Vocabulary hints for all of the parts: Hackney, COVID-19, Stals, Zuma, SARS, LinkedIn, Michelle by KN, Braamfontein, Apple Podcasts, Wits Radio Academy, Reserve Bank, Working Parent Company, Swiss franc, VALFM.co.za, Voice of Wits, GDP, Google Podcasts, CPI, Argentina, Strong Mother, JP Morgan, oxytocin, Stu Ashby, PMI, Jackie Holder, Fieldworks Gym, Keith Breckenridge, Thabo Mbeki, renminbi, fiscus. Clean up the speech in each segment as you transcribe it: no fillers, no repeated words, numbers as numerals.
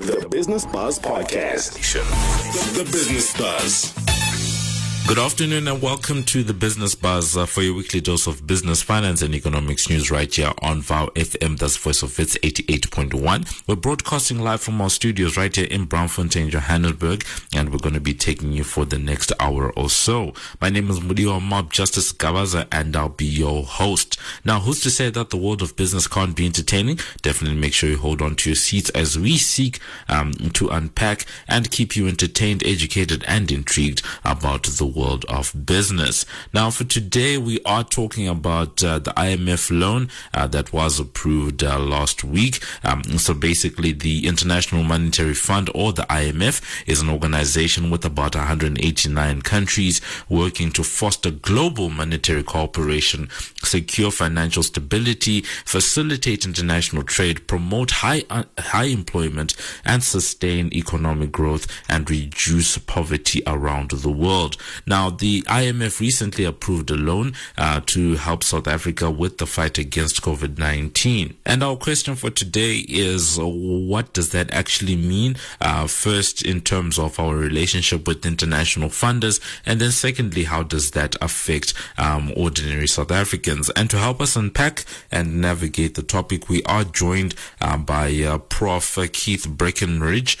The Business Buzz Podcast. The Business Buzz. Good afternoon and welcome to The Business Buzz for your weekly dose of business, finance and economics news right here on VALFM. That's Voice of Wits 88.1. We're broadcasting live from our studios right here in Braamfontein, Johannesburg, and we're going to be taking you for the next hour or so. My name is Mudiwa Mob, Justice Gavaza, and I'll be your host. Now, who's to say that the world of business can't be entertaining? Definitely make sure you hold on to your seats as we seek to unpack and keep you entertained, educated, and intrigued about the world of business. Now, for today, we are talking about the IMF loan that was approved last week. So basically, the International Monetary Fund, or the IMF, is an organization with about 189 countries working to foster global monetary cooperation, secure financial stability, facilitate international trade, promote high employment, and sustain economic growth and reduce poverty around the world. Now, the IMF recently approved a loan to help South Africa with the fight against COVID-19. And our question for today is, what does that actually mean? First, in terms of our relationship with international funders, and then secondly, how does that affect ordinary South Africans? And to help us unpack and navigate the topic, we are joined by Prof. Keith Breckenridge,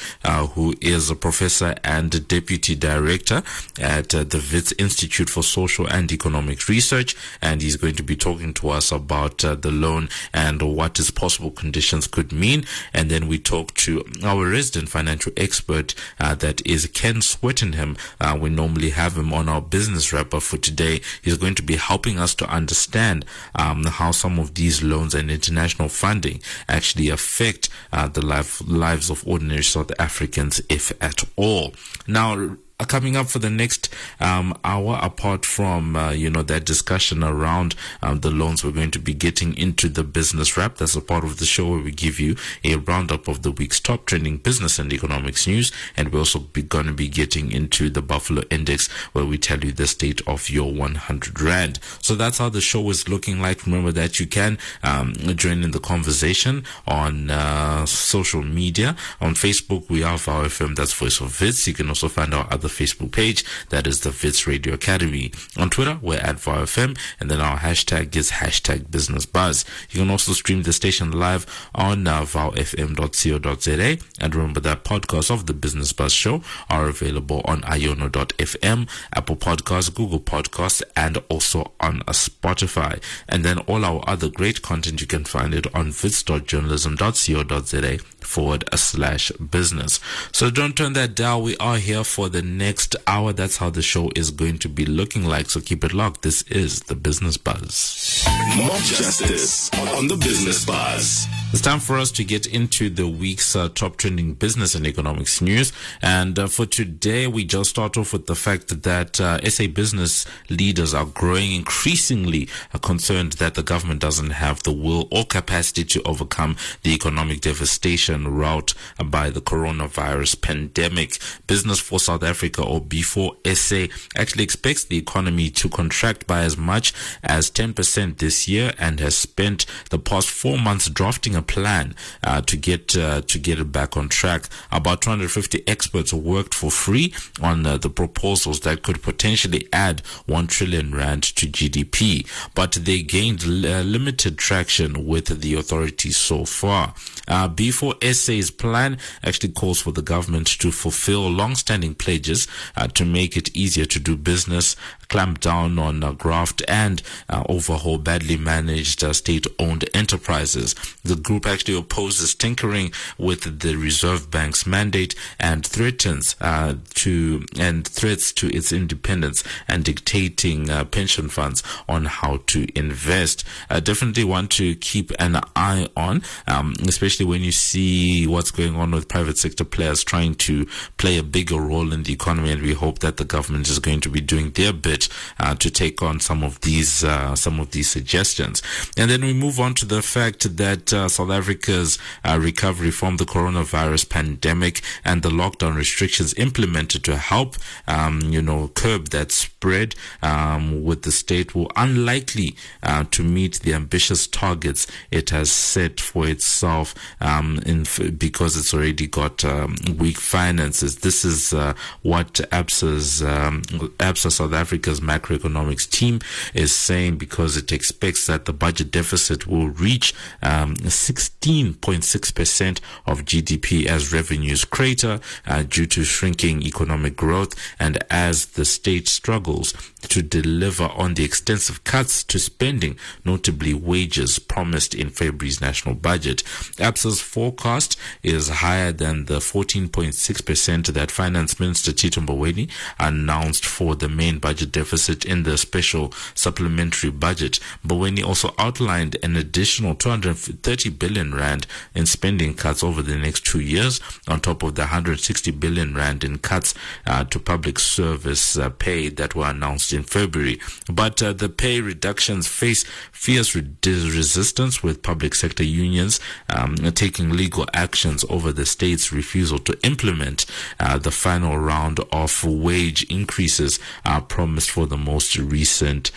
who is a professor and deputy director at the Wits Institute for Social and Economic Research, and he's going to be talking to us about the loan and what his possible conditions could mean. And then we talk to our resident financial expert, that is Ken Swettenham. We normally have him on our business wrap up for today. He's going to be helping us to understand how some of these loans and international funding actually affect the lives of ordinary South Africans, if at all. Now, coming up for the next hour, apart from that discussion around the loans, we're going to be getting into the business wrap. That's a part of the show where we give you a roundup of the week's top trending business and economics news, and we're also going to be getting into the Buffalo Index, where we tell you the state of your 100 Rand. So that's how the show is looking like. Remember that you can join in the conversation on social media. On Facebook, we are VALFM, that's Voice of Wits. You can also find our other Facebook page, that is the Wits Radio Academy. On Twitter, we're at VALFM, and then our hashtag is #BusinessBuzz. You can also stream the station live on VALFM.co.za, and remember that podcasts of the Business Buzz show are available on IONO.FM, Apple Podcasts, Google Podcasts, and also on Spotify. And then all our other great content, you can find it on wits.journalism.co.za/business. So don't turn that down. We are here for the next hour. That's how the show is going to be looking like, so keep it locked. This is the Business Buzz. More justice on the Business Buzz. It's time for us to get into the week's top trending business and economics news. And for today, we just start off with the fact that SA business leaders are growing increasingly concerned that the government doesn't have the will or capacity to overcome the economic devastation wrought by the coronavirus pandemic. Business for South Africa, or B4SA, actually expects the economy to contract by as much as 10% this year, and has spent the past 4 months drafting a plan to get it back on track. About 250 experts worked for free on the proposals that could potentially add 1 trillion rand to GDP, but they gained limited traction with the authorities so far. B4SA's plan actually calls for the government to fulfill long-standing pledges to make it easier to do business, clamp down on graft, and overhaul badly managed state-owned enterprises. The group actually opposes tinkering with the Reserve Bank's mandate and threats to its independence and dictating pension funds on how to invest. Definitely want to keep an eye on, especially when you see what's going on with private sector players trying to play a bigger role in the economy, and we hope that the government is going to be doing their bit to take on some of these suggestions. And then we move on to the fact that South Africa's recovery from the coronavirus pandemic and the lockdown restrictions implemented to help, curb that spread with the state will unlikely to meet the ambitious targets it has set for itself because it's already got weak finances. This is what ABSA South Africa's macroeconomics team is saying, because it expects that the budget deficit will reach 16.6% of GDP as revenues crater due to shrinking economic growth and as the state struggles to deliver on the extensive cuts to spending, notably wages, promised in February's national budget. ABSA's forecast is higher than the 14.6% that Finance Minister Tito Mboweni announced for the main budget deficit in the special supplementary budget. Mboweni also outlined an additional 230 billion rand in spending cuts over the next 2 years, on top of the 160 billion rand in cuts to public service pay that were announced in February. But the pay reductions face fierce resistance, with public sector unions taking legal actions over the state's refusal to implement the final round of wage increases promised for the most recent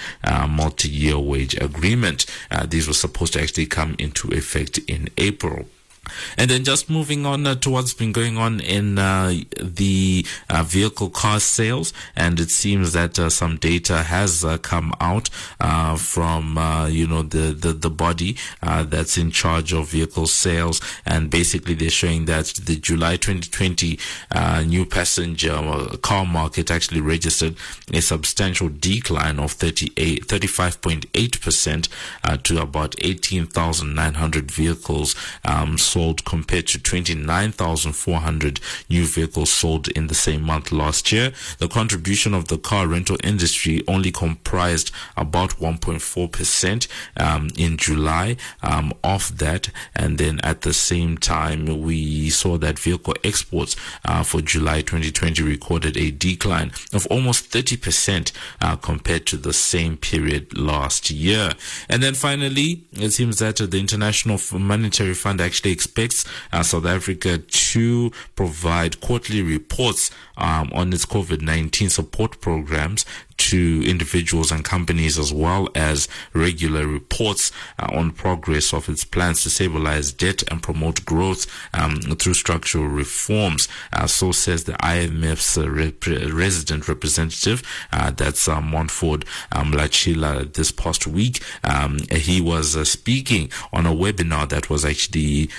multi-year wage agreement. These were supposed to actually come into effect in April. And then just moving on to what's been going on in the vehicle car sales, and it seems that some data has come out from the body that's in charge of vehicle sales, and basically they're showing that the July 2020 new passenger car market actually registered a substantial decline of 35.8% to about 18,900 vehicles sold compared to 29,400 new vehicles sold in the same month last year. The contribution of the car rental industry only comprised about 1.4% in July of that. And then at the same time, we saw that vehicle exports for July 2020 recorded a decline of almost 30% compared to the same period last year. And then finally, it seems that the International Monetary Fund actually expects South Africa to provide quarterly reports on its COVID-19 support programs to individuals and companies, as well as regular reports on progress of its plans to stabilize debt and promote growth through structural reforms. So says the IMF's resident representative, that's Montford Mlachila, this past week. He was speaking on a webinar that was actually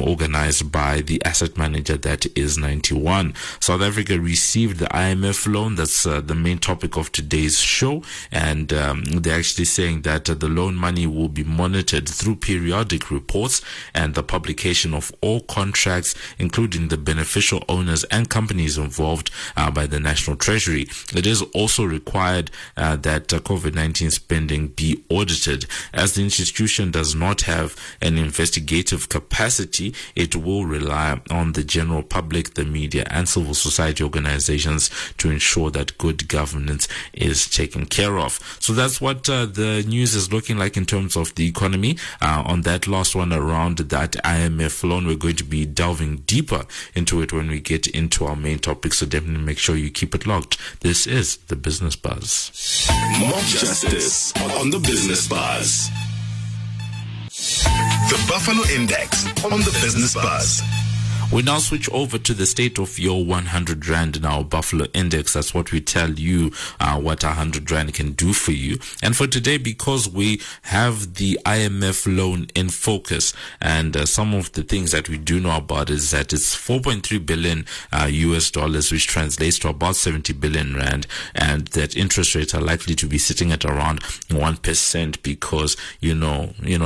organized by the asset manager that is 91. South Africa received the IMF loan. That's the main topic of today's show, and they're actually saying that the loan money will be monitored through periodic reports and the publication of all contracts, including the beneficial owners and companies involved, by the National Treasury. It is also required that COVID-19 spending be audited. As the institution does not have an investigative capacity, it will rely on the general public, the media, and civil society organizations to ensure that good governance is taken care of. So that's what the news is looking like in terms of the economy. On that last one around that IMF loan, we're going to be delving deeper into it when we get into our main topic, so definitely make sure you keep it locked. This is The Business Buzz. More justice on The Business Buzz. The Buffalo Index on The Business Buzz. We now switch over to the state of your 100 Rand in our Buffalo Index. That's what we tell you, what 100 Rand can do for you. And for today, because we have the IMF loan in focus, and some of the things that we do know about is that it's 4.3 billion US dollars, which translates to about 70 billion Rand, and that interest rates are likely to be sitting at around 1%, because,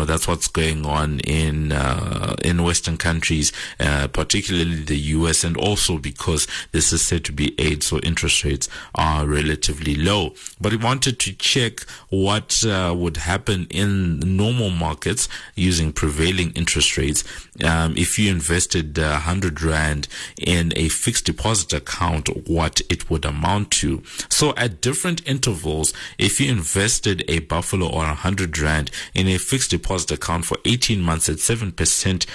that's what's going on in Western countries, particularly particularly the US, and also because this is said to be aid, so interest rates are relatively low. But we wanted to check what would happen in normal markets using prevailing interest rates. If you invested 100 Rand in a fixed deposit account, what it would amount to. So at different intervals, if you invested a buffalo or 100 Rand in a fixed deposit account for 18 months at 7%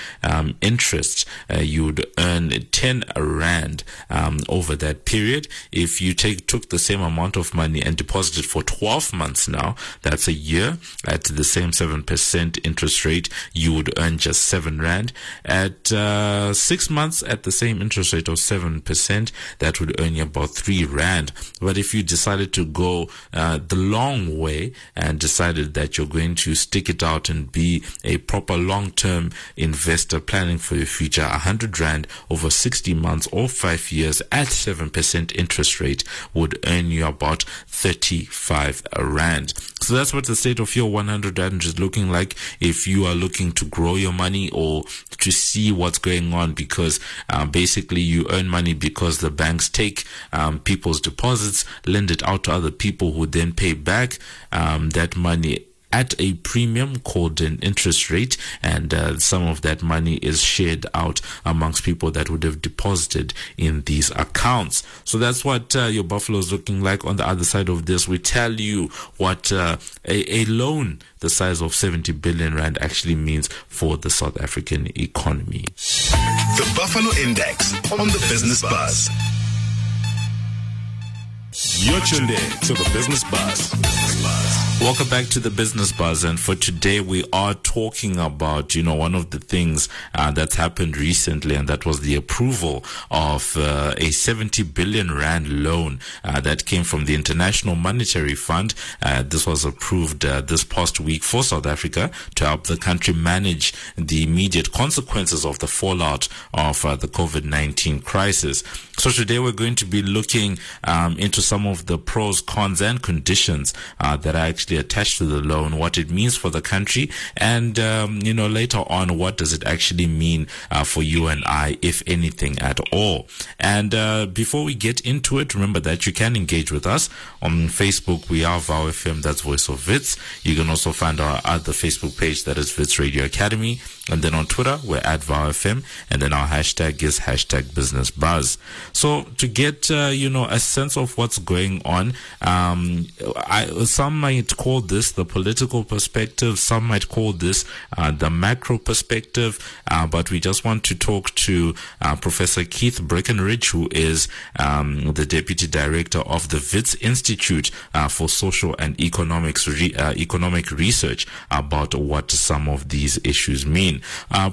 interest, you would earn 10 Rand over that period. If you took the same amount of money and deposited for 12 months now, that's a year, at the same 7% interest rate, you would earn just 7 Rand. At 6 months at the same interest rate of 7%, that would earn you about 3 Rand. But if you decided to go the long way and decided that you're going to stick it out and be a proper long-term investor planning for your future, 100 Rand over 60 months or 5 years at 7% interest rate would earn you about 35 Rand. So that's what the state of your 100 Rand is looking like if you are looking to grow your money or to see what's going on, because basically you earn money because the banks take people's deposits, lend it out to other people who then pay back that money at a premium called an interest rate, and some of that money is shared out amongst people that would have deposited in these accounts. So that's what your buffalo is looking like. On the other side of this, we tell you what a loan the size of 70 billion Rand actually means for the South African economy. The Buffalo Index on the Business Buzz. You're tuned in to the Business Buzz. Welcome back to the Business Buzz, and for today we are talking about, one of the things that's happened recently, and that was the approval of a 70 billion Rand loan that came from the International Monetary Fund. This was approved this past week for South Africa to help the country manage the immediate consequences of the fallout of the COVID-19 crisis. So today we're going to be looking into some of the pros, cons, and conditions that are actually attached to the loan, what it means for the country, and later on, what does it actually mean for you and I, if anything at all. And before we get into it, remember that you can engage with us on Facebook. We are VALFM, that's Voice of Wits. You can also find our other Facebook page, that is Wits Radio Academy. And then on Twitter, we're at VALFM, and then our hashtag is #BusinessBuzz. So to get a sense of what's going on, some might call this the political perspective, some might call this the macro perspective, but we just want to talk to Professor Keith Breckenridge, who is the Deputy Director of the Wits Institute for Social and Economic Research, about what some of these issues mean.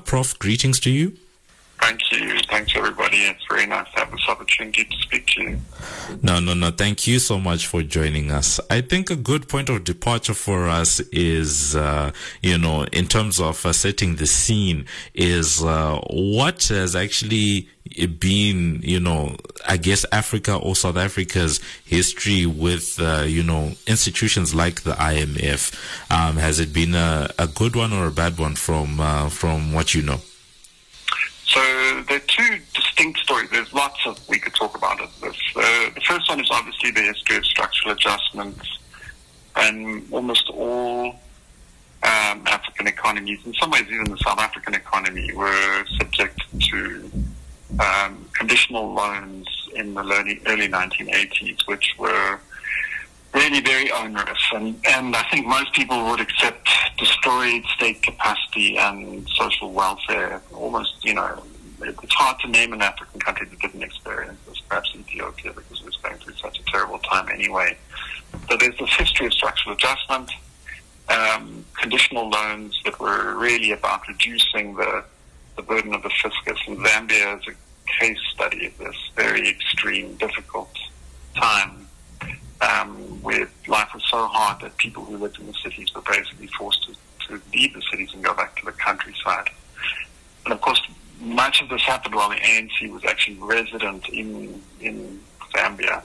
Prof, greetings to you. Thank you. Thanks, everybody. It's very nice to have this opportunity to speak to you. No. Thank you so much for joining us. I think a good point of departure for us is, in terms of setting the scene, is what has actually been, Africa or South Africa's history with, institutions like the IMF. Has it been a good one or a bad one from what you know? So there are two distinct stories. There's lots of we could talk about it. The first one is obviously the history of structural adjustments, and almost all African economies, in some ways even the South African economy, were subject to conditional loans in the early 1980s, which were really very onerous, and I think most people would accept destroyed state capacity and social welfare. Almost, it's hard to name an African country that didn't experience this, perhaps Ethiopia, because it was going through such a terrible time anyway. So there's this history of structural adjustment, conditional loans that were really about reducing the burden of the fiscus, and Zambia is a case study of this very extreme, difficult time, where life was so hard that people who lived in the cities were basically forced to leave the cities and go back to the countryside. And of course, much of this happened while the ANC was actually resident in Zambia.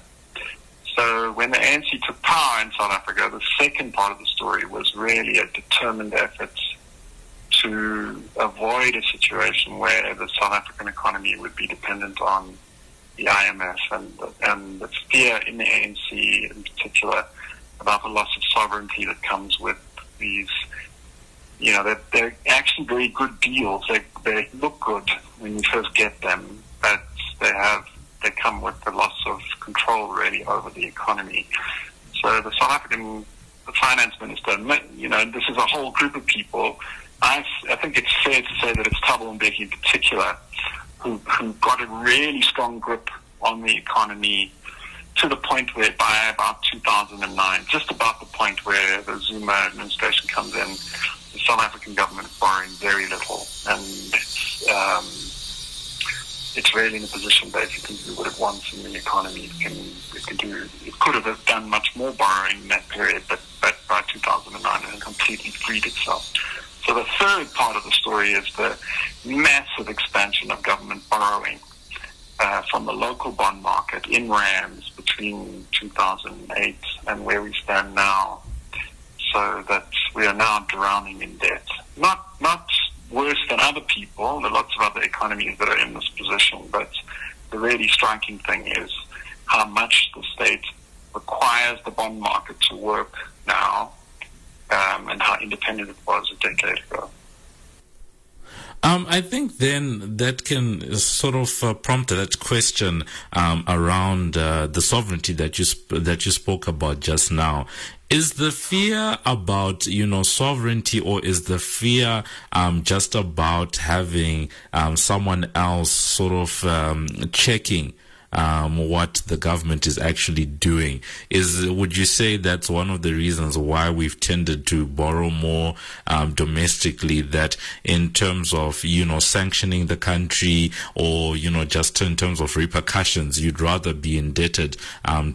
So when the ANC took power in South Africa, the second part of the story was really a determined effort to avoid a situation where the South African economy would be dependent on the IMF and the fear in the ANC in particular about the loss of sovereignty that comes with these, you know, they're actually very good deals. They look good when you first get them, but they come with the loss of control really over the economy. So the South African finance minister, you know, this is a whole group of people. I think it's fair to say that it's Thabo Mbeki in particular who got a really strong grip on the economy to the point where by about 2009, just about the point where the Zuma administration comes in, the South African government is borrowing very little, and it's really in a position basically to do what it wants in the economy. It could have done much more borrowing in that period, but by 2009 it had completely freed itself. So the third part of the story is the massive expansion of government borrowing from the local bond market in rands between 2008 and where we stand now, so that we are now drowning in debt. Not worse than other people. There are lots of other economies that are in this position, but the really striking thing is how much the state requires the bond market to work now, and how independent it was a decade ago. I think then that can sort of prompt that question around the sovereignty that you spoke about just now. Is the fear about, you know, sovereignty, or is the fear just about having someone else sort of checking what the government is actually doing? Would you say that's one of the reasons why we've tended to borrow more domestically, that in terms of, you know, sanctioning the country or, you know, just in terms of repercussions, you'd rather be indebted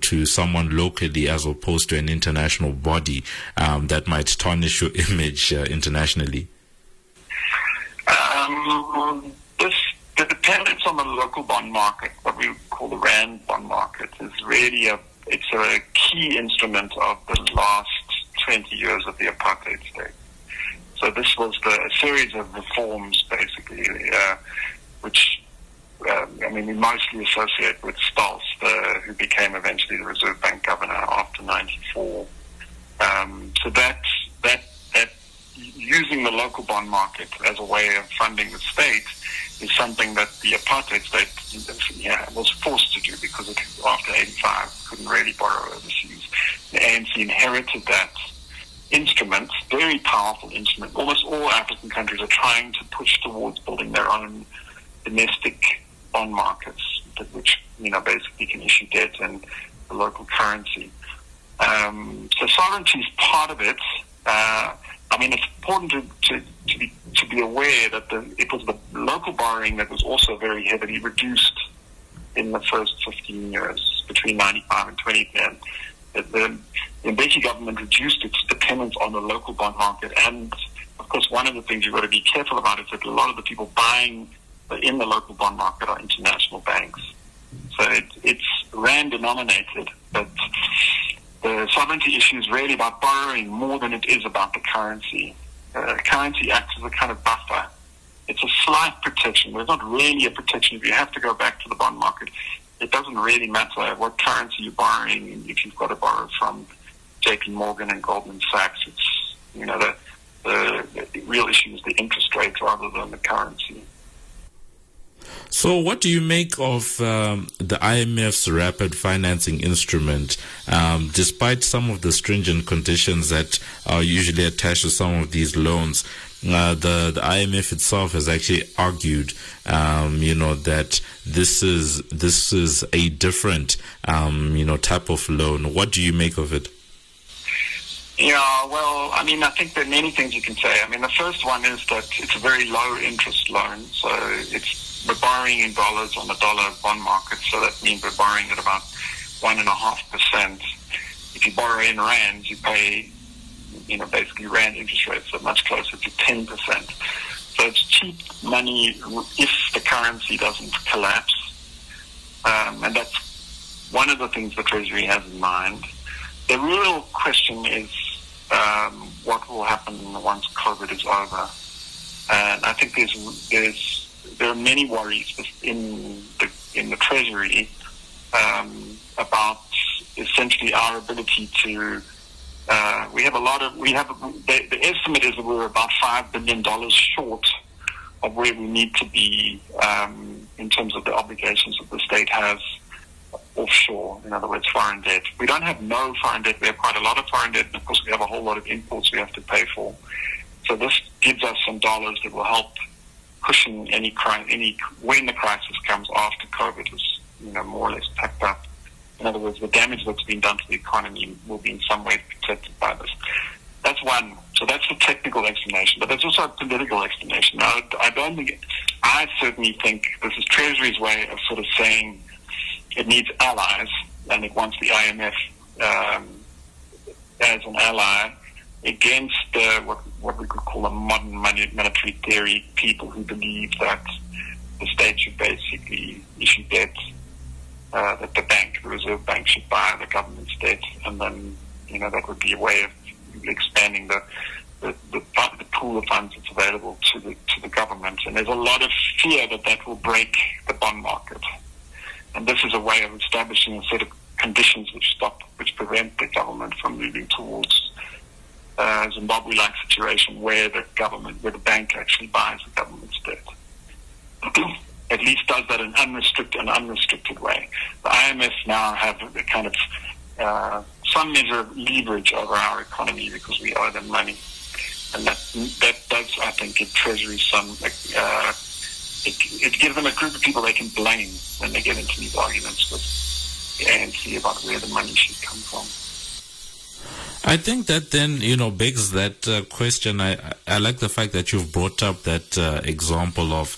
to someone locally as opposed to an international body that might tarnish your image internationally? The dependence on the local bond market, what we call the rand bond market, is really a key instrument of the last 20 years of the apartheid state. So this was a series of reforms, basically, which we mostly associate with Stals, who became eventually the Reserve Bank governor after 1994. So that using the local bond market as a way of funding the state is something that the apartheid state was forced to do, because it, after 1985, couldn't really borrow overseas. The ANC inherited that instrument, very powerful instrument. Almost all African countries are trying to push towards building their own domestic bond markets, which, you know, basically can issue debt and the local currency. So sovereignty is part of it. It's important to be aware that it was the local borrowing that was also very heavily reduced in the first 15 years, between 1995 and 2010. The Mbeki government reduced its dependence on the local bond market. And, of course, one of the things you've got to be careful about is that a lot of the people buying in the local bond market are international banks. So it's rand-denominated, but the sovereignty issue is really about borrowing more than it is about the currency. Currency acts as a kind of buffer. It's a slight protection, but it's not really a protection. If you have to go back to the bond market, it doesn't really matter what currency you're borrowing. If you've got to borrow from JP Morgan and Goldman Sachs, it's, you know, the real issue is the interest rate rather than the currency. So what do you make of the IMF's rapid financing instrument, despite some of the stringent conditions that are usually attached to some of these loans? The IMF itself has actually argued, that this is a different, type of loan. What do you make of it? Yeah, well, I think there are many things you can say. The first one is that it's a very low interest loan, so we're borrowing in dollars on the dollar bond market, so that means we're borrowing at about 1.5%. If you borrow in rands, you pay, basically rand interest rates are much closer to 10%. So it's cheap money if the currency doesn't collapse. And that's one of the things the Treasury has in mind. The real question is what will happen once COVID is over. And I think there are many worries within in the Treasury about essentially our ability to. The estimate is that we're about $5 billion short of where we need to be in terms of the obligations that the state has offshore. In other words, foreign debt. We don't have no foreign debt. We have quite a lot of foreign debt, and of course we have a whole lot of imports we have to pay for. So this gives us some dollars that will help cushion when the crisis comes after COVID is, more or less packed up. In other words, the damage that's been done to the economy will be in some way protected by this. That's one. So that's the technical explanation, but there's also a political explanation. Now, I certainly think this is Treasury's way of sort of saying it needs allies and it wants the IMF as an ally against what we could call a modern monetary theory, people who believe that the state should basically issue debt, that the Reserve Bank should buy the government's debt, and then, that would be a way of expanding the pool of funds that's available to the government. And there's a lot of fear that will break the bond market. And this is a way of establishing a set of conditions which prevent the government from moving towards a Zimbabwe-like situation where the bank actually buys the government's debt. At least does that in an unrestricted way. The IMF now have a kind of some measure of leverage over our economy because we owe them money, and that does, I think, give Treasury some. It gives them a group of people they can blame when they get into these arguments with the ANC about where the money should come from. I think that then, begs that question. I like the fact that you've brought up that example of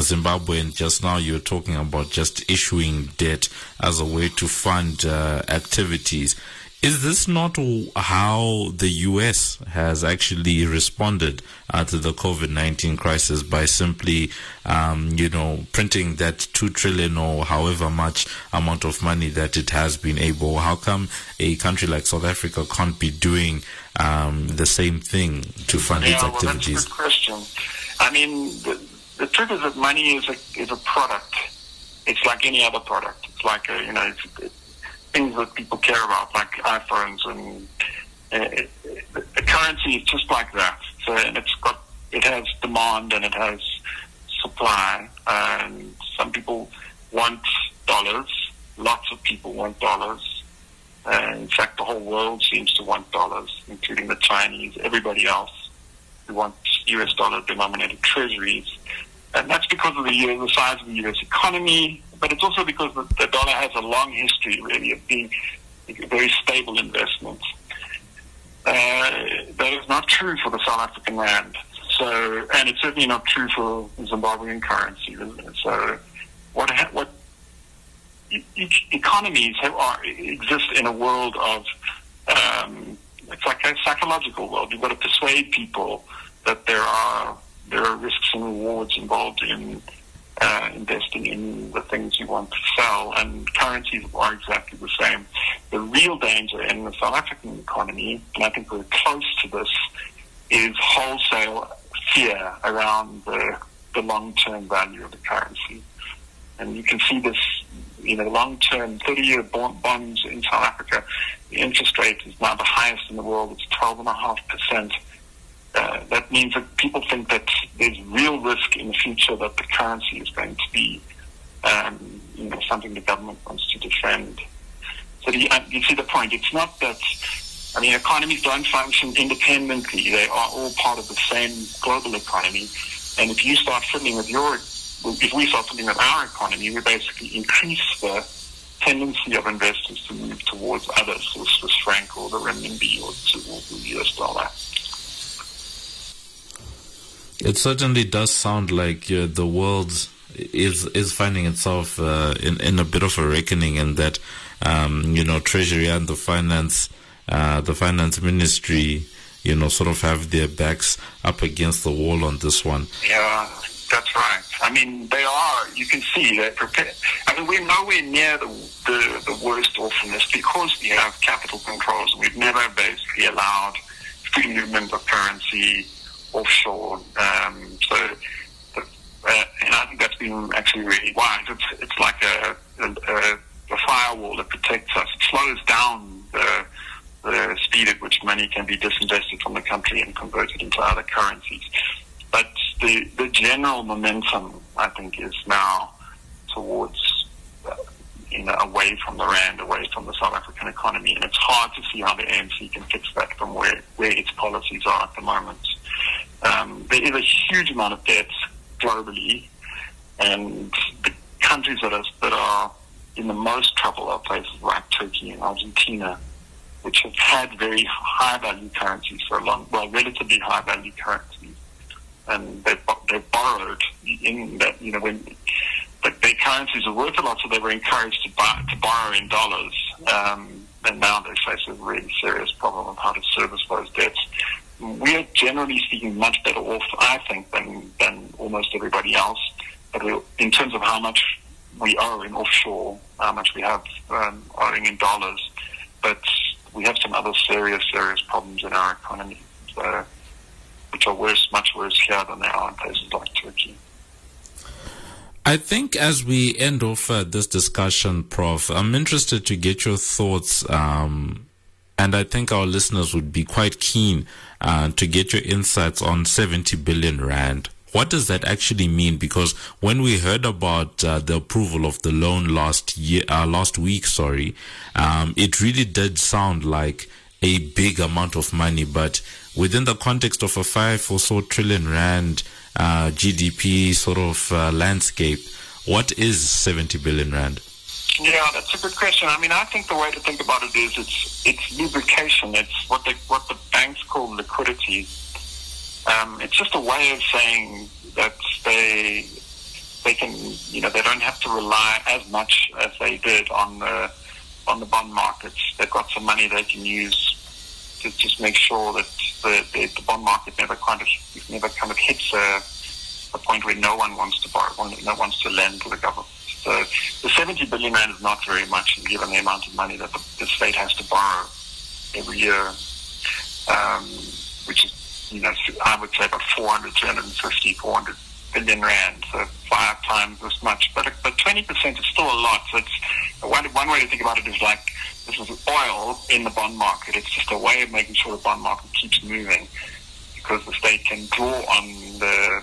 Zimbabwe, and just now you're talking about just issuing debt as a way to fund activities. Is this not how the U.S. has actually responded to the COVID-19 crisis by simply, printing that $2 trillion or however much amount of money that it has been able? How come a country like South Africa can't be doing the same thing to fund its activities? That's a good question. I mean, the truth is that money is a product. It's like any other product. It's like things that people care about, like iPhones, and the currency is just like that. So, and it has demand and it has supply. And some people want dollars. Lots of people want dollars. In fact, the whole world seems to want dollars, including the Chinese. Everybody else who wants U.S. dollar-denominated treasuries, and that's because of the size of the U.S. economy. But it's also because the dollar has a long history, really, of being a very stable investment. That is not true for the South African rand. So, and it's certainly not true for Zimbabwean currency. So, what economies exist in a world of it's like a psychological world. You've got to persuade people that there are risks and rewards involved in investing in the things you want to sell, and currencies are exactly the same. The real danger in the South African economy, and I think we're close to this, is wholesale fear around the long-term value of the currency. And you can see this, long-term 30-year bonds in South Africa, the interest rate is now the highest in the world. It's 12.5%. That means that people think that there's real risk in the future that the currency is going to be, something the government wants to defend. So you see the point. It's not that, economies don't function independently. They are all part of the same global economy. And if you start fiddling with if we start fiddling with our economy, we basically increase the tendency of investors to move towards others, the Swiss franc or the renminbi or the US dollar. It certainly does sound like the world is finding itself in a bit of a reckoning, and that Treasury and the finance ministry, sort of have their backs up against the wall on this one. Yeah, that's right. They are. You can see they're prepared. We're nowhere near the worst off in this because we have capital controls. We've never basically allowed free movement of currency offshore. And I think that's been actually really wise. It's like a firewall that protects us. It slows down the speed at which money can be disinvested from the country and converted into other currencies. But the general momentum, I think, is now towards, away from the rand, away from the South African economy. And it's hard to see how the ANC can fix that from where its policies are at the moment. There is a huge amount of debt globally, and the countries that are in the most trouble are places like Turkey and Argentina, which have had very high value currencies for a long, relatively high value currencies, and they've borrowed in that, but their currencies are worth a lot, so they were encouraged to borrow in dollars, and now they face a really serious problem of how to service those debts. We're generally speaking much better off, I think, than almost everybody else. But in terms of how much we owe in offshore, how much we have owing in dollars, but we have some other serious problems in our economy, which are much worse here than they are in places like Turkey. I think as we end off this discussion, Prof, I'm interested to get your thoughts, and I think our listeners would be quite keen to get your insights on 70 billion rand. What does that actually mean? Because when we heard about the approval of the loan last week, it really did sound like a big amount of money. But within the context of a 5 or so trillion rand GDP sort of landscape, what is 70 billion rand? Yeah, that's a good question. I mean, I think the way to think about it is it's lubrication. It's what the banks call liquidity. It's just a way of saying that they can, they don't have to rely as much as they did on the bond markets. They've got some money they can use to just make sure that the bond market never kind of hits a point where no one wants to borrow, no one wants to lend to the government. So the 70 billion rand is not very much given the amount of money that the state has to borrow every year, which is, I would say about 400 billion rand, so 5 times as much. But 20% is still a lot. So it's one way to think about it is like this is oil in the bond market. It's just a way of making sure the bond market keeps moving because the state can draw on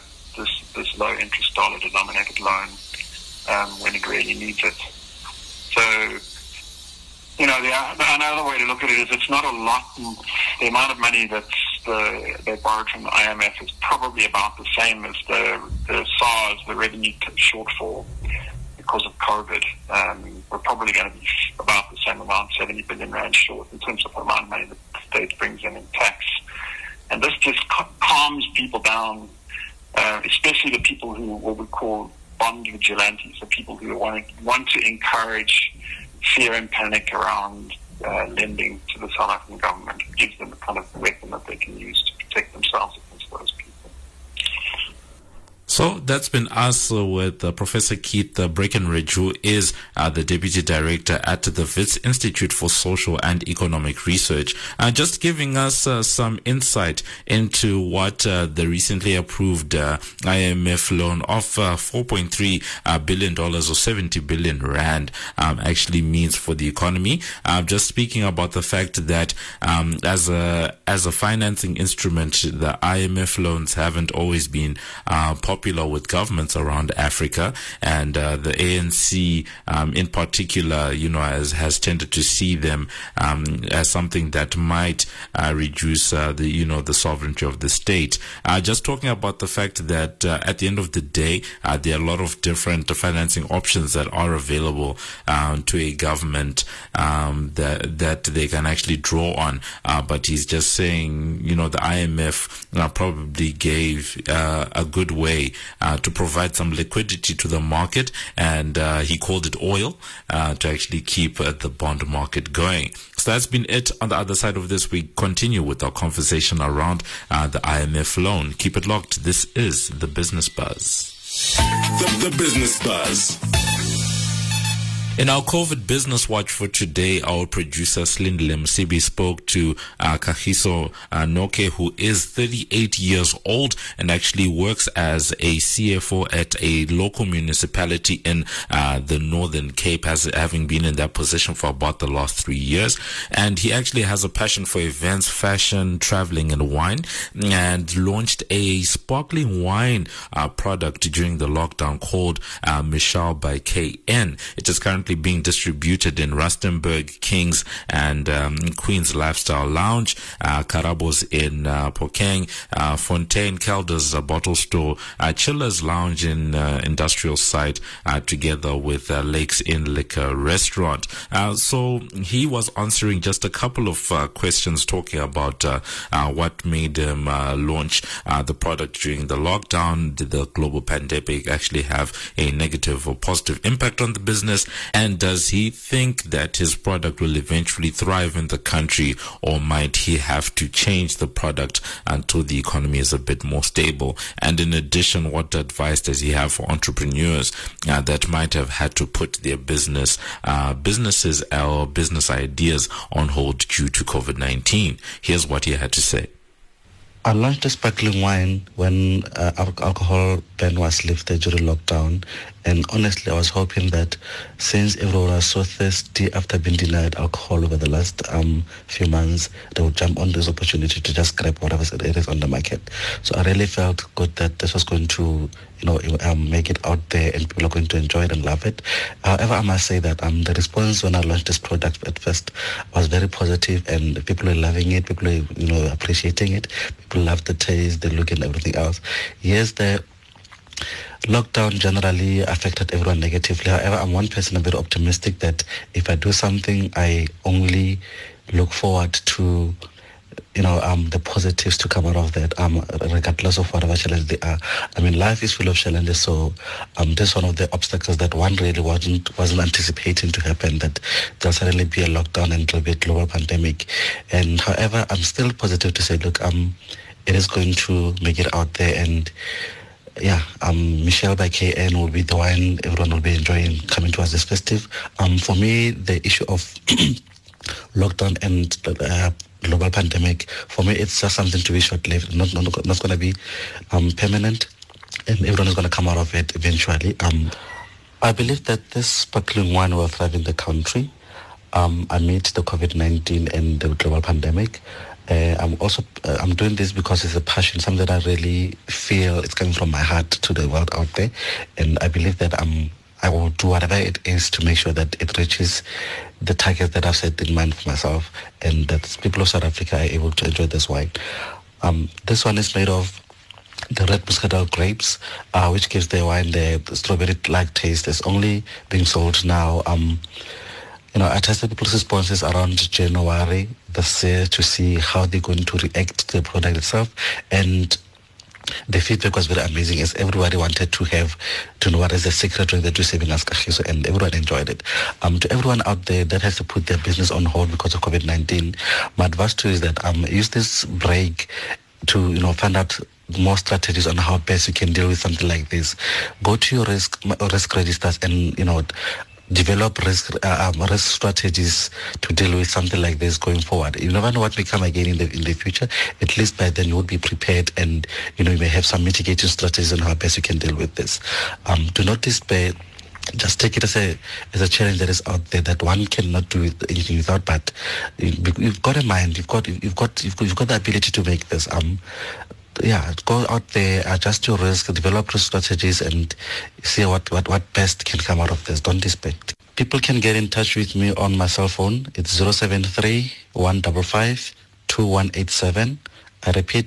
this low interest dollar denominated loan when it really needs it. So, another way to look at it is it's not a lot. The amount of money that they borrowed from the IMF is probably about the same as the SARS, the revenue shortfall because of COVID. We're probably going to be about the same amount, 70 billion rand short in terms of the amount of money that the state brings in tax. And this just calms people down, especially the people who what we call bond vigilantes, the people who want to encourage fear and panic around lending to the South African government. It gives them the kind of weapon that they can use to protect themselves against those people. So that's been us with Professor Keith Breckenridge, who is the Deputy Director at the Wits Institute for Social and Economic Research, just giving us some insight into what the recently approved IMF loan of $4.3 billion or 70 billion rand actually means for the economy. Just speaking about the fact that as a financing instrument, the IMF loans haven't always been popular with governments around Africa, and the ANC in particular, has tended to see them as something that might reduce the sovereignty of the state. Just talking about the fact that at the end of the day, there are a lot of different financing options that are available to a government that they can actually draw on. But he's just saying, the IMF probably gave a good way to provide some liquidity to the market, and he called it oil to actually keep the bond market going. So that's been it. On the other side of this, we continue with our conversation around the IMF loan. Keep it locked. This is The Business Buzz. The Business Buzz. In our COVID Business Watch for today, our producer Slindile Msibi spoke to Kgahliso Noke, who is 38 years old and actually works as a CFO at a local municipality in the Northern Cape, having been in that position for about the last 3 years. And he actually has a passion for events, fashion, traveling, and wine, and launched a sparkling wine product during the lockdown called Michelle by KN. It is currently being distributed in Rustenburg, Kings, and Queen's Lifestyle Lounge, Karabos in Pokeng, Fontaine, Calder's Bottle Store, Chiller's Lounge in Industrial Site, together with Lakes Inn Liquor Restaurant. So he was answering just a couple of questions talking about what made him launch the product during the lockdown. Did the global pandemic actually have a negative or positive impact on the business? And does he think that his product will eventually thrive in the country, or might he have to change the product until the economy is a bit more stable? And in addition, what advice does he have for entrepreneurs that might have had to put their businesses or business ideas on hold due to COVID-19? Here's what he had to say. I launched a sparkling wine when alcohol ban was lifted during lockdown, and honestly I was hoping that since everyone was so thirsty after being denied alcohol over the last few months, they would jump on this opportunity to just grab whatever it is on the market. So I really felt good that this was going to make it out there and people are going to enjoy it and love it. However, I must say that the response when I launched this product at first was very positive, and people were loving it, people were appreciating it, people loved the taste, the look and everything else. Yes, the lockdown generally affected everyone negatively. However, I'm one person a bit optimistic that if I do something, I only look forward to the positives to come out of that, regardless of whatever challenges they are. I mean, life is full of challenges, so this is one of the obstacles that one really wasn't anticipating to happen, that there'll suddenly be a lockdown and there'll be a global pandemic. And however, I'm still positive to say, look, it is going to make it out there, and yeah, Michelle by KN will be the wine everyone will be enjoying coming to us this festive. For me, the issue of lockdown and global pandemic, for me it's just something to be short-lived, not going to be permanent, and everyone is going to come out of it eventually. I believe that this sparkling wine will thrive in the country amid the COVID-19 and the global pandemic. I'm doing this because it's a passion, something that I really feel it's coming from my heart to the world out there, and I believe that I will do whatever it is to make sure that it reaches the targets that I've set in mind for myself, and that people of South Africa are able to enjoy this wine. This one is made of the red muscadel grapes, which gives the wine the strawberry-like taste. It's only being sold now. I tested people's responses around January this year to see how they're going to react to the product itself, and the feedback was very amazing, as everybody wanted to know what is the secret drink that you're serving us, Kgahliso, and everyone enjoyed it. To everyone out there that has to put their business on hold because of COVID-19, my advice to you is that use this break to find out more strategies on how best you can deal with something like this. Go to your risk registers and develop risk strategies to deal with something like this going forward. You never know what may come again in the future. At least by then you would be prepared, and you may have some mitigating strategies on how best you can deal with this. Do not despair. Just take it as a challenge that is out there, that one cannot do anything without. But you've got a mind. You've got the ability to make this. Go out there, adjust your risk, develop your strategies, and see what best can come out of this. Don't despair. People can get in touch with me on my cell phone. It's 073-155-2187. I repeat,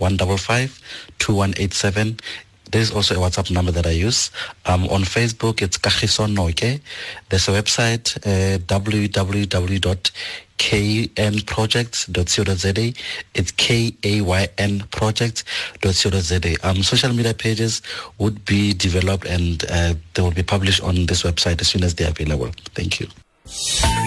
073-155-2187. There's also a WhatsApp number that I use. On Facebook, it's Kgahliso Noke. There's a website, www.knprojects.co.za. It's KAYNprojects.co.za. Social media pages would be developed, and they will be published on this website as soon as they are available. Thank you.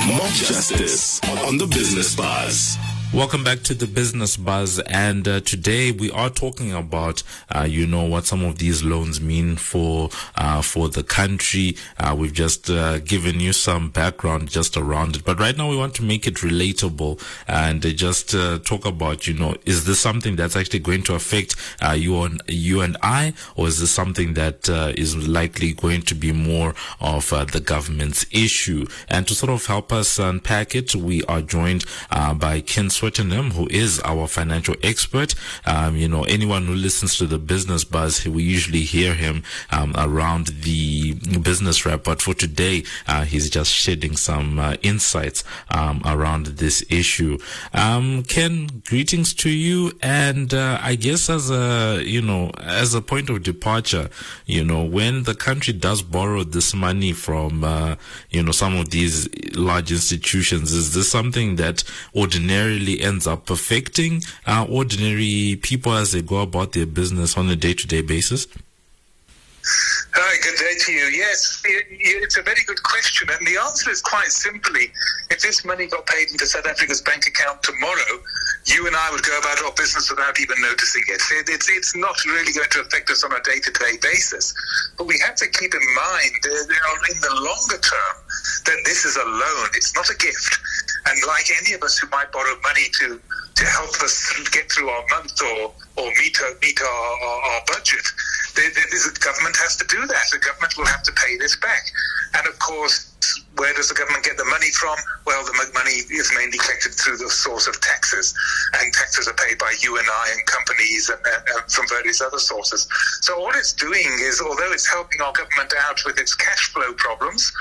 More justice on the Business Buzz. Welcome back to the Business Buzz, and today we are talking about, what some of these loans mean for the country. We've just given you some background just around it, but right now we want to make it relatable and just talk about, is this something that's actually going to affect you and I, or is this something that is likely going to be more of the government's issue? And to sort of help us unpack it, we are joined by Ken Swettenham, who is our financial expert. Anyone who listens to the Business Buzz, we usually hear him around the business wrap. But for today, he's just shedding some insights around this issue. Ken, greetings to you. And I guess as a point of departure, when the country does borrow this money from, some of these large institutions, is this something that ordinarily ends up affecting ordinary people as they go about their business on a day-to-day basis? Hi, good day to you. Yes, it's a very good question, and the answer is quite simply, if this money got paid into South Africa's bank account tomorrow, you and I would go about our business without even noticing it. It's not really going to affect us on a day-to-day basis, but we have to keep in mind in the longer term that this is a loan. It's not a gift. And like any of us who might borrow money to help us get through our month or meet our budget, the government has to do that. The government will have to pay this back. And of course, where does the government get the money from? Well, the money is mainly collected through the source of taxes. And taxes are paid by you and I and companies and from various other sources. So all it's doing is, although it's helping our government out with its cash flow problems,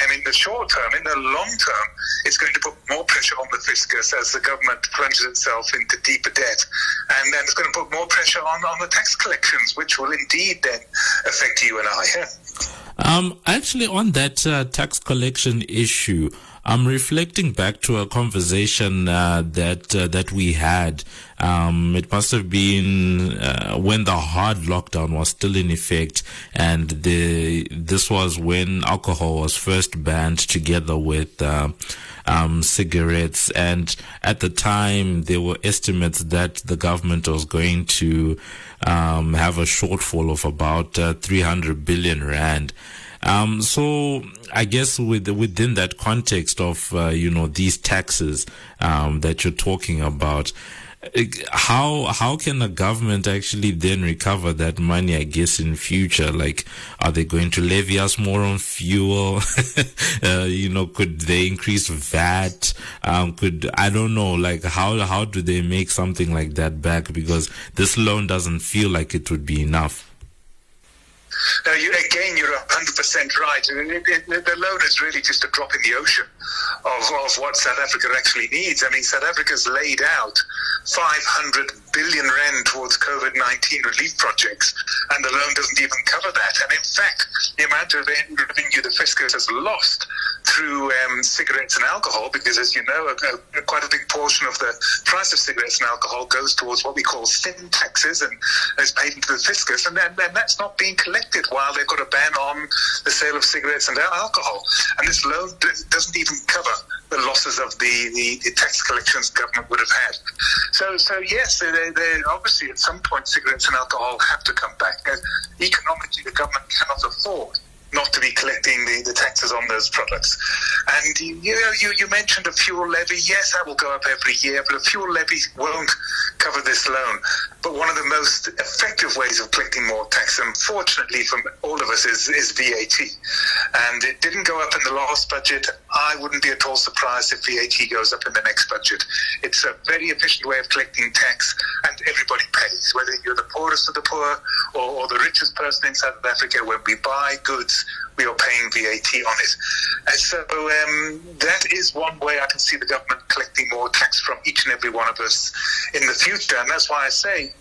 and in the short term, in the long term, it's going to put more pressure on the fiscus as the government plunges itself into deeper debt. And then it's going to put more pressure on the tax collections, which will indeed then affect you and I. Yeah. Actually, on that tax collection issue, I'm reflecting back to a conversation that we had. It must have been when the hard lockdown was still in effect, and this was when alcohol was first banned together with cigarettes. And at the time, there were estimates that the government was going to have a shortfall of about 300 billion rand. So I guess within that context of, these taxes, that you're talking about, how can a government actually then recover that money, I guess, in future? Like, are they going to levy us more on fuel? Could they increase VAT? How do they make something like that back? Because this loan doesn't feel like it would be enough. Now, you're 100% right. The loan is really just a drop in the ocean of what South Africa actually needs. I mean, South Africa's laid out 500 billion rand towards COVID-19 relief projects, and the loan doesn't even cover that. And in fact, the amount of revenue the fiscus has lost through cigarettes and alcohol, because as you know, quite a big portion of the price of cigarettes and alcohol goes towards what we call sin taxes and is paid into the fiscus, and that's not being collected while they've got a ban on the sale of cigarettes and alcohol. And this loan doesn't even cover the losses of the tax collections government would have had. So yes, they obviously at some point cigarettes and alcohol have to come back. Economically, the government cannot afford not to be collecting the taxes on those products. And you mentioned a fuel levy. Yes, that will go up every year, but a fuel levy won't cover this loan. But one of the most effective ways of collecting more tax, unfortunately for all of us, is VAT. And it didn't go up in the last budget. I wouldn't be at all surprised if VAT goes up in the next budget. It's a very efficient way of collecting tax, and everybody pays, whether you're the poorest of the poor or the richest person in South Africa. When we buy goods, we are paying VAT on it. And so that is one way I can see the government collecting more tax from each and every one of us in the future. And that's why I say,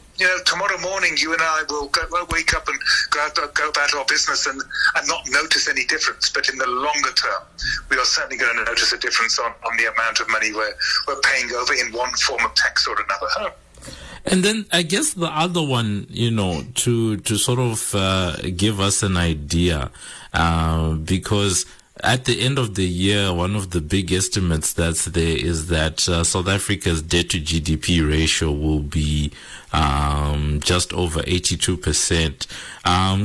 tomorrow morning you and I will wake up and go about our business and not notice any difference. But in the longer term, we are certainly going to notice a difference on the amount of money we're paying over in one form of tax or another. And then I guess the other one, to sort of give us an idea, because At the end of the year, one of the big estimates that's there is that South Africa's debt to GDP ratio will be just over 82%.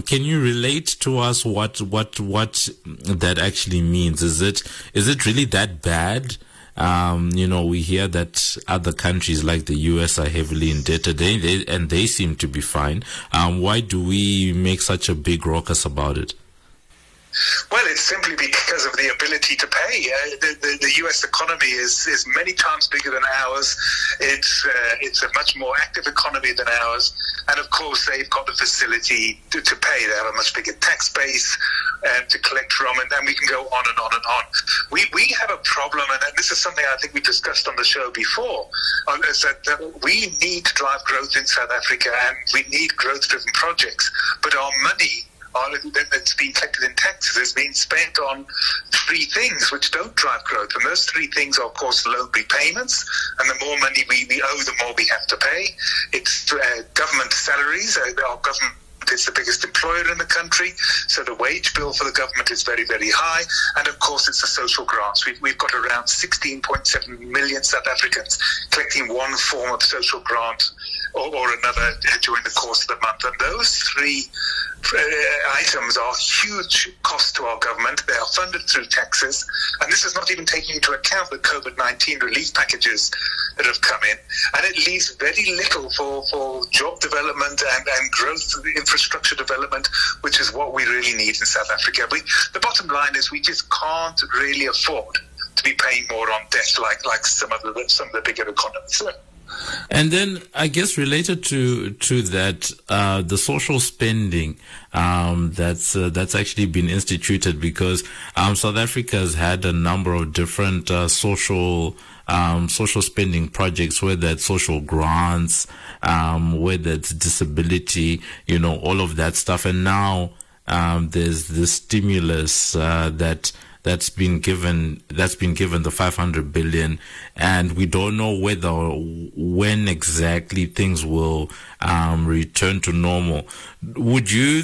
Can you relate to us what that actually means? Is it really that bad? We hear that other countries like the US are heavily indebted, and they seem to be fine. Why do we make such a big ruckus about it? Well, it's simply because of the ability to pay. The U.S. economy is many times bigger than ours. It's a much more active economy than ours. And, of course, they've got the facility to pay. They have a much bigger tax base to collect from, and then we can go on and on and on. We have a problem, and this is something I think we discussed on the show before, is that we need to drive growth in South Africa, and we need growth-driven projects. But our money that's being collected in taxes is being spent on three things which don't drive growth. And those three things are, of course, loan repayments. And the more money we owe, the more we have to pay. It's government salaries. Our government is the biggest employer in the country, so the wage bill for the government is very, very high. And, of course, it's the social grants. We've got around 16.7 million South Africans collecting one form of social grant or another during the course of the month. And those three items are huge costs to our government. They are funded through taxes, and this is not even taking into account the COVID-19 relief packages that have come in, and it leaves very little for job development and growth, infrastructure development, which is what we really need in South Africa. The bottom line is we just can't really afford to be paying more on debt like some of the bigger economies. And then, I guess, related to that, the social spending that's actually been instituted, because South Africa has had a number of different social spending projects, whether it's social grants, whether it's disability, all of that stuff. And now there's this stimulus that's been given the 500 billion, and we don't know whether or when exactly things will return to normal. Would you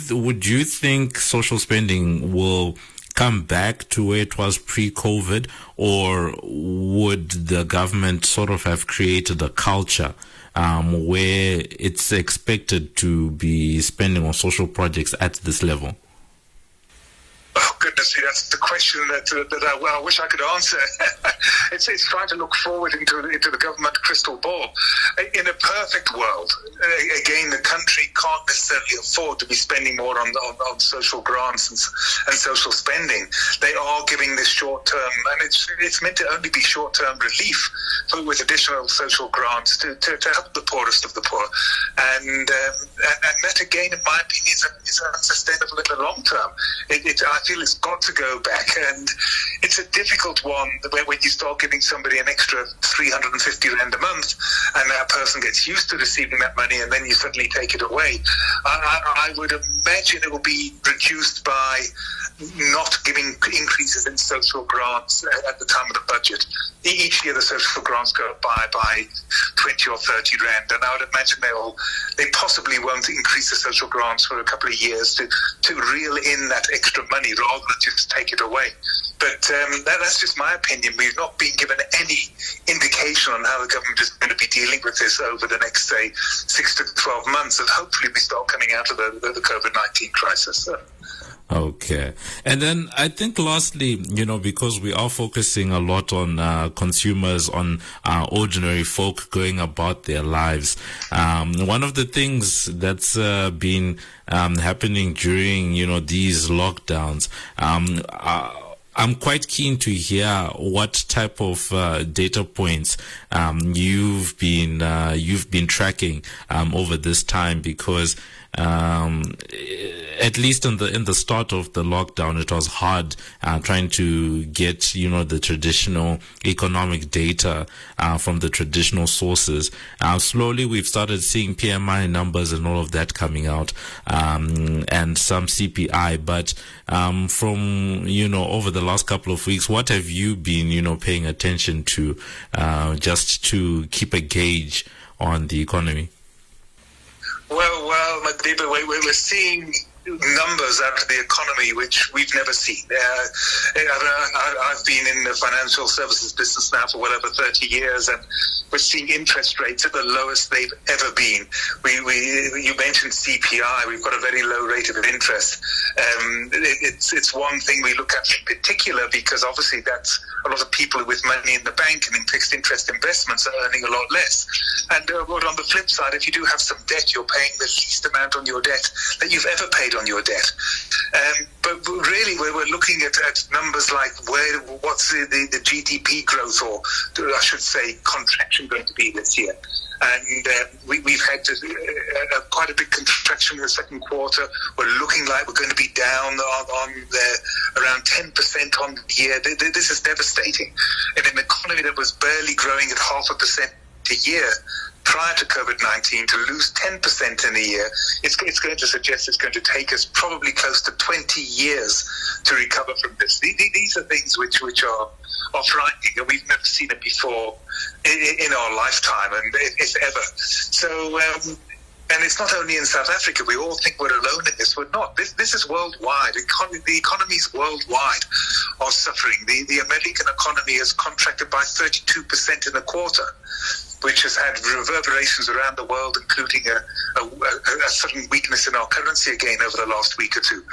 think social spending will come back to where it was pre-COVID, or would the government sort of have created a culture where it's expected to be spending on social projects at this level? Oh, goodness me, that's the question that I wish I could answer. It's trying to look forward into the government crystal ball. In a perfect world, again, the country can't necessarily afford to be spending more on social grants and social spending. They are giving this short-term, and it's meant to only be short-term relief with additional social grants to help the poorest of the poor. And that, again, in my opinion, is unsustainable in the long term. I feel it's got to go back, and it's a difficult one when you start giving somebody an extra 350 rand a month, and that person gets used to receiving that money, and then you suddenly take it away. I would imagine it will be reduced by not giving increases in social grants at the time of the budget. Each year the social grants go up by 20 or 30 rand, and I would imagine they possibly won't increase the social grants for a couple of years to reel in that extra money rather than just take it away. But that's just my opinion. We've not been given any indication on how the government is going to be dealing with this over the next, say, 6 to 12 months, and hopefully we start coming out of the COVID-19 crisis. Okay. And then I think lastly, because we are focusing a lot on consumers, on ordinary folk going about their lives, one of the things that's been happening during, these lockdowns, I'm quite keen to hear what type of data points you've been tracking over this time, because at least in the start of the lockdown, it was hard trying to get the traditional economic data from the traditional sources. Slowly, we've started seeing PMI numbers and all of that coming out, and some CPI. But from over the last couple of weeks, what have you been paying attention to, just to keep a gauge on the economy? Well, Madiba, we're seeing numbers out of the economy which we've never seen. I've been in the financial services business now for well over 30 years, and we're seeing interest rates at the lowest they've ever been. You mentioned CPI. We've got a very low rate of interest. It's one thing we look at in particular because obviously that's a lot of people with money in the bank and in fixed interest investments are earning a lot less. And on the flip side, if you do have some debt, you're paying the least amount on your debt that you've ever paid on your debt. But really, we're looking at numbers like what's the GDP growth, or I should say contraction, going to be this year. And we've had quite a big contraction in the second quarter. We're looking like we're going to be down on around 10% on the year. This is devastating. In an economy that was barely growing at 0.5% a year prior to COVID-19, to lose 10% in a year, it's going to suggest it's going to take us probably close to 20 years to recover from this. These are things which are frightening, and we've never seen it before in our lifetime, and if ever. So, and it's not only in South Africa. We all think we're alone in this. We're not. This is worldwide. The economies worldwide are suffering. The American economy has contracted by 32% in a quarter, which has had reverberations around the world, including a sudden weakness in our currency again over the last week or two.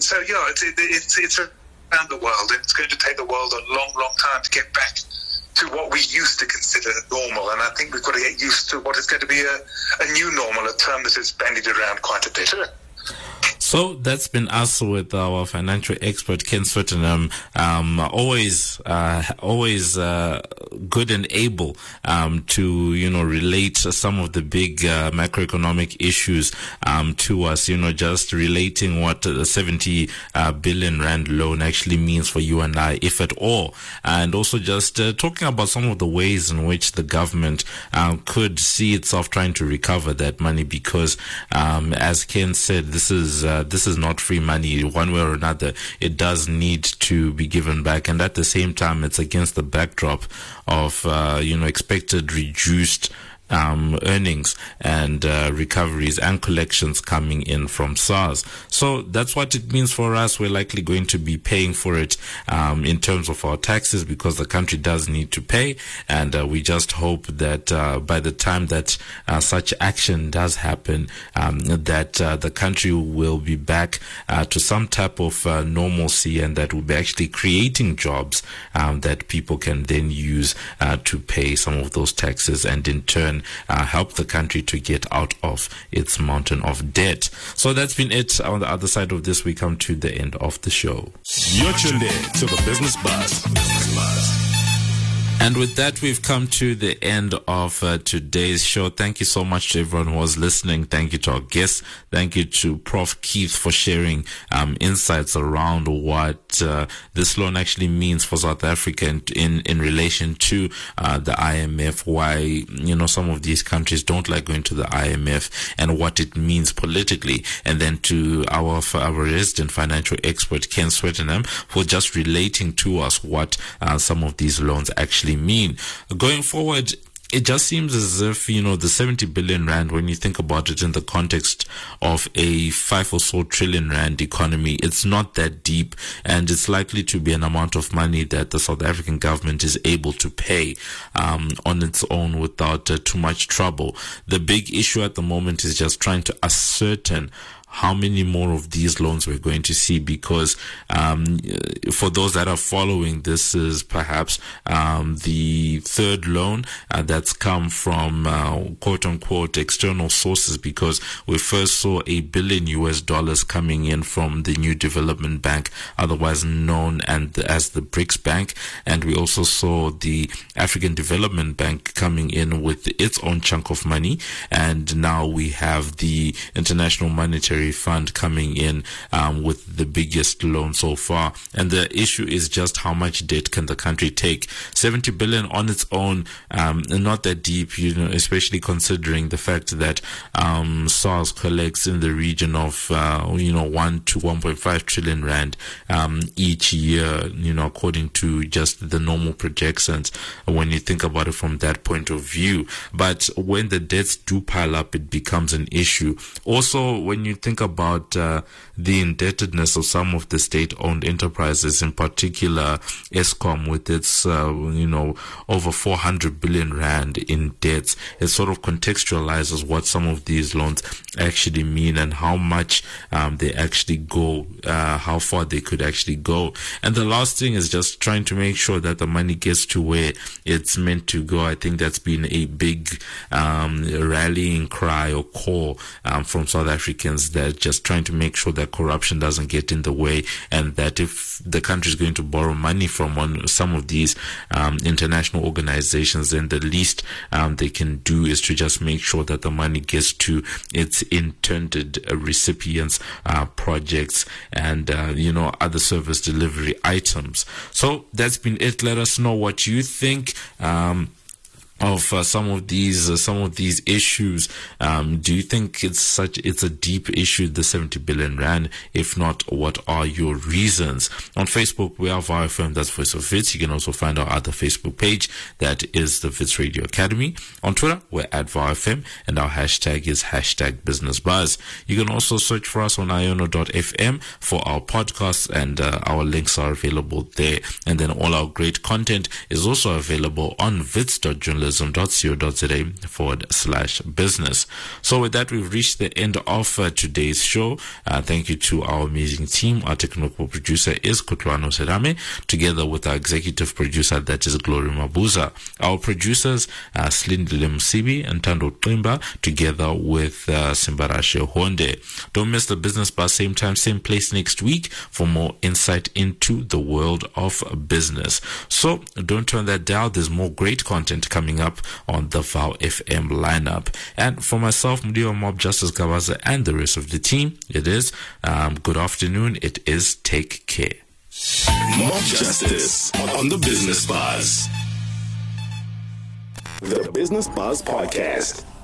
So, yeah, it's around the world. It's going to take the world a long, long time to get back to what we used to consider normal. And I think we've got to get used to what is going to be a new normal, a term that is bandied around quite a bit. So that's been us with our financial expert, Ken Swettenham. Always good and able to, relate some of the big macroeconomic issues to us, just relating what the 70 billion rand loan actually means for you and I, if at all. And also just talking about some of the ways in which the government could see itself trying to recover that money, because as Ken said, this is not free money. One way or another, it does need to be given back. And at the same time, it's against the backdrop of, expected reduced earnings and recoveries and collections coming in from SARS. So that's what it means for us. We're likely going to be paying for it in terms of our taxes, because the country does need to pay. And we just hope that by the time that such action does happen, that the country will be back to some type of normalcy, and that we'll be actually creating jobs that people can then use to pay some of those taxes, and in turn help the country to get out of its mountain of debt. So that's been it. On the other side of this, we come to the end of the show. You're tuned in to the Business Buzz. And with that, we've come to the end of today's show. Thank you so much to everyone who was listening. Thank you to our guests. Thank you to Prof. Keith for sharing insights around what this loan actually means for South Africa in relation to the IMF, why, some of these countries don't like going to the IMF, and what it means politically. And then to our resident financial expert, Ken Swettenham, for just relating to us what some of these loans actually mean. Going forward, it just seems as if, the 70 billion rand, when you think about it in the context of a 5 or so trillion rand economy, it's not that deep, and it's likely to be an amount of money that the South African government is able to pay on its own without too much trouble. The big issue at the moment is just trying to ascertain how many more of these loans we're going to see, because for those that are following, this is perhaps the third loan that's come from quote-unquote external sources, because we first saw $1 billion coming in from the New Development Bank, otherwise known as the BRICS Bank, and we also saw the African Development Bank coming in with its own chunk of money, and now we have the International Monetary Fund coming in with the biggest loan so far. And the issue is just how much debt can the country take. 70 billion on its own, not that deep, especially considering the fact that SARS collects in the region of 1 to 1.5 trillion rand each year, according to just the normal projections when you think about it from that point of view. But when the debts do pile up, it becomes an issue. Also, when you think about the indebtedness of some of the state-owned enterprises, in particular Eskom, with its over 400 billion rand in debts, it sort of contextualizes what some of these loans actually mean and how much they actually go, how far they could actually go. And the last thing is just trying to make sure that the money gets to where it's meant to go. I think that's been a big rallying cry or call from South Africans, that just trying to make sure that corruption doesn't get in the way, and that if the country is going to borrow money from some of these international organizations, then the least they can do is to just make sure that the money gets to its intended recipients, projects, and other service delivery items. So that's been it. Let us know what you think of some of these issues. Do you think it's a deep issue, the 70 billion rand? If not, what are your reasons? On Facebook, we are VALFM, that's Voice of Wits. You can also find our other Facebook page, that is the Wits Radio Academy. On Twitter, we're at VALFM, and our hashtag is #BusinessBuzz. You can also search for us on IONO.FM for our podcasts, and our links are available there. And then all our great content is also available on wits.journalism.co.za/business. So with that, we've reached the end of today's show. Thank you to our amazing team. Our technical producer is Kutlwano Serame, together with our executive producer, that is Glory Mabuza. Our producers are Slindile Msibi and Tando Twimba, together with Simbarashe Honde. Don't miss the Business Buzz, same time, same place next week, for more insight into the world of business. So don't turn that down. There's more great content coming up on the Val FM lineup. And for myself, Mudiwa Mob, Justice Gavaza, and the rest of the team, it is good afternoon. It is take care. Mob Justice on the Business Buzz. The Business Buzz Podcast.